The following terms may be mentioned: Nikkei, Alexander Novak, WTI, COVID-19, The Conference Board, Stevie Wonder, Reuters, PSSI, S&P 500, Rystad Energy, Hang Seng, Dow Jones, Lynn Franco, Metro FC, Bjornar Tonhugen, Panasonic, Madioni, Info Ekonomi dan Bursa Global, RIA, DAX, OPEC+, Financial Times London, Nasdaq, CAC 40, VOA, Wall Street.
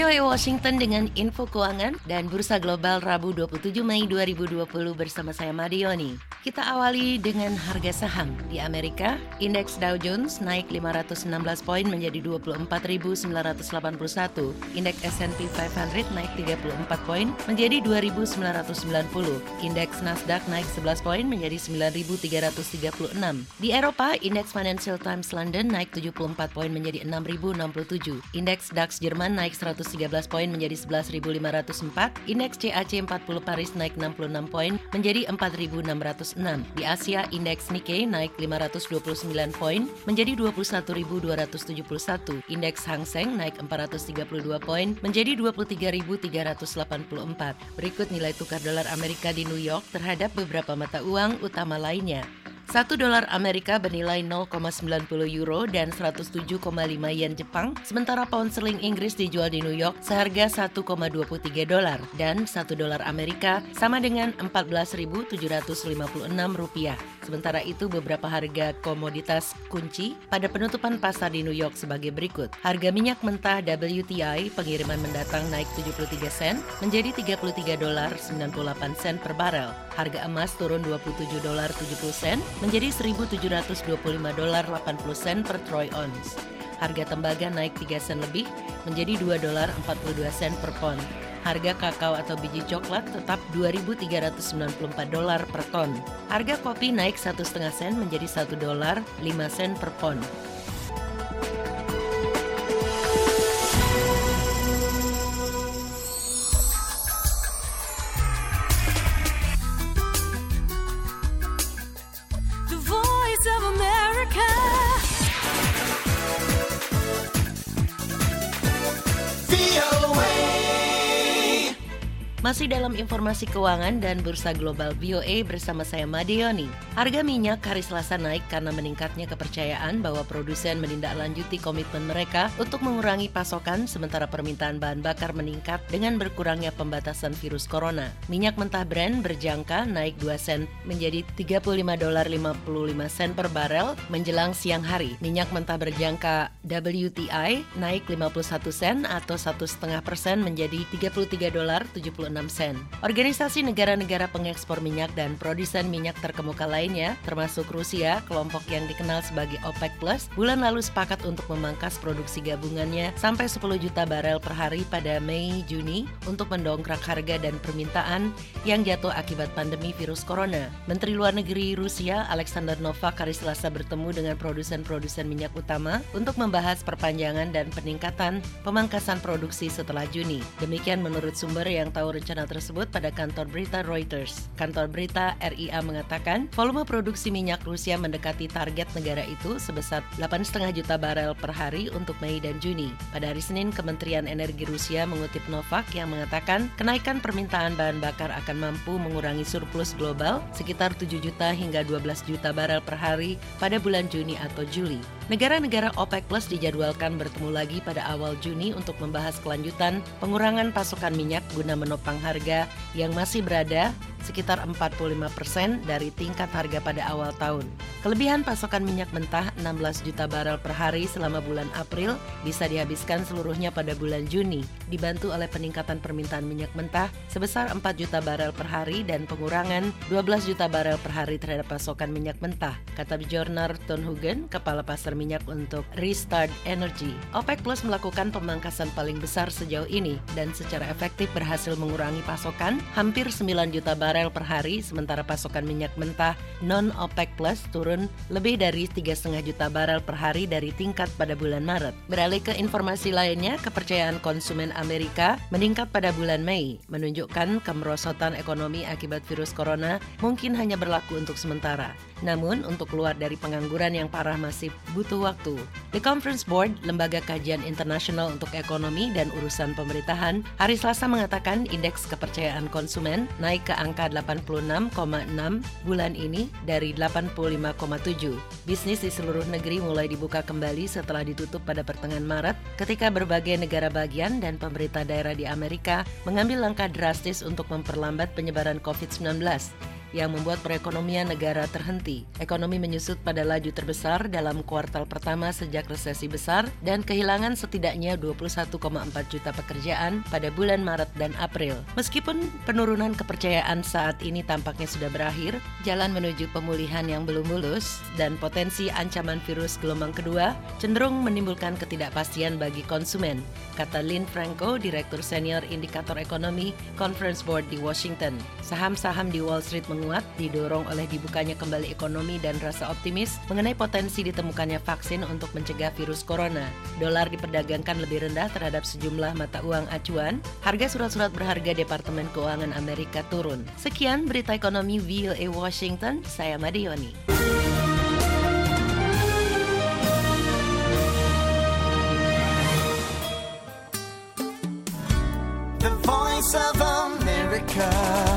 VOA Washington dengan Info Keuangan dan Bursa Global Rabu 27 Mei 2020 bersama saya Madioni. Kita awali dengan harga saham. Di Amerika, indeks Dow Jones naik 516 poin menjadi 24.981. Indeks S&P 500 naik 34 poin menjadi 2.990. Indeks Nasdaq naik 11 poin menjadi 9.336. Di Eropa, indeks Financial Times London naik 74 poin menjadi 6.067. Indeks DAX Jerman naik 113 poin menjadi 11.504, indeks CAC 40 Paris naik 66 poin menjadi 4.606. Di Asia, indeks Nikkei naik 529 poin menjadi 21.271, indeks Hang Seng naik 432 poin menjadi 23.384. Berikut nilai tukar dolar Amerika di New York terhadap beberapa mata uang utama lainnya. 1 dolar Amerika bernilai 0,90 euro dan 107,5 yen Jepang, sementara pound sterling Inggris dijual di New York seharga 1,23 dolar dan 1 dolar Amerika sama dengan 14.756 rupiah. Sementara itu beberapa harga komoditas kunci pada penutupan pasar di New York sebagai berikut. Harga minyak mentah WTI pengiriman mendatang naik 73 sen menjadi 33 dolar 98 sen per barel. Harga emas turun 27 dolar 70 sen menjadi 1.725 dolar 80 sen per troy ounce. Harga tembaga naik 3 sen lebih menjadi 2 dolar 42 sen per pound. Harga kakao atau biji coklat tetap 2.394 dolar per ton. Harga kopi naik 1,5 sen menjadi 1 dolar 5 sen per pound. Masih dalam informasi keuangan dan bursa global VOA bersama saya Madioni. Harga minyak hari Selasa naik karena meningkatnya kepercayaan bahwa produsen menindaklanjuti komitmen mereka untuk mengurangi pasokan sementara permintaan bahan bakar meningkat dengan berkurangnya pembatasan virus corona. Minyak mentah Brent berjangka naik 2 sen menjadi 35 dolar 55 sen per barel menjelang siang hari. Minyak mentah berjangka WTI naik 51 sen atau 1,5% menjadi 33 dolar 76 sen. Organisasi negara-negara pengekspor minyak dan produsen minyak terkemuka lainnya, termasuk Rusia, kelompok yang dikenal sebagai OPEC+, bulan lalu sepakat untuk memangkas produksi gabungannya sampai 10 juta barel per hari pada Mei-Juni untuk mendongkrak harga dan permintaan yang jatuh akibat pandemi virus corona. Menteri Luar Negeri Rusia, Alexander Novak, hari Selasa bertemu dengan produsen-produsen minyak utama untuk membahas perpanjangan dan peningkatan pemangkasan produksi setelah Juni. Demikian menurut sumber yang tahu rencana tersebut pada kantor berita Reuters. Kantor berita RIA mengatakan volume produksi minyak Rusia mendekati target negara itu sebesar 8,5 juta barel per hari untuk Mei dan Juni. Pada hari Senin, Kementerian Energi Rusia mengutip Novak yang mengatakan kenaikan permintaan bahan bakar akan mampu mengurangi surplus global sekitar 7 juta hingga 12 juta barel per hari pada bulan Juni atau Juli. Negara-negara OPEC Plus dijadwalkan bertemu lagi pada awal Juni untuk membahas kelanjutan pengurangan pasokan minyak guna menopang harga yang masih berada sekitar 45% dari tingkat harga pada awal tahun. Kelebihan pasokan minyak mentah 16 juta barel per hari selama bulan April bisa dihabiskan seluruhnya pada bulan Juni, dibantu oleh peningkatan permintaan minyak mentah sebesar 4 juta barel per hari dan pengurangan 12 juta barel per hari terhadap pasokan minyak mentah, kata Bjornar Tonhugen, kepala pasar minyak untuk Rystad Energy. OPEC Plus melakukan pemangkasan paling besar sejauh ini dan secara efektif berhasil mengurangi pasokan hampir 9 juta barel per hari, sementara pasokan minyak mentah non-OPEC Plus turun lebih dari 3,5 juta barel per hari dari tingkat pada bulan Maret. Beralih ke informasi lainnya, kepercayaan konsumen Amerika meningkat pada bulan Mei, menunjukkan kemerosotan ekonomi akibat virus corona mungkin hanya berlaku untuk sementara. Namun, untuk keluar dari pengangguran yang parah masih butuh waktu. The Conference Board, lembaga kajian internasional untuk ekonomi dan urusan pemerintahan, hari Selasa mengatakan indeks kepercayaan konsumen naik ke angka 86,6 bulan ini dari 85,7. Bisnis di seluruh negeri mulai dibuka kembali setelah ditutup pada pertengahan Maret ketika berbagai negara bagian dan pemerintah daerah di Amerika mengambil langkah drastis untuk memperlambat penyebaran COVID-19. yang membuat perekonomian negara terhenti. Ekonomi menyusut pada laju terbesar dalam kuartal pertama sejak resesi besar dan kehilangan setidaknya 21,4 juta pekerjaan pada bulan Maret dan April. Meskipun penurunan kepercayaan saat ini tampaknya sudah berakhir, jalan menuju pemulihan yang belum mulus dan potensi ancaman virus gelombang kedua cenderung menimbulkan ketidakpastian bagi konsumen, kata Lynn Franco, Direktur Senior Indikator Ekonomi Conference Board di Washington. Saham-saham di Wall Street menguat didorong oleh dibukanya kembali ekonomi dan rasa optimis mengenai potensi ditemukannya vaksin untuk mencegah virus corona. Dolar diperdagangkan lebih rendah terhadap sejumlah mata uang acuan. Harga surat-surat berharga Departemen Keuangan Amerika turun. Sekian berita ekonomi VOA Washington, saya Madioni. The Voice of America.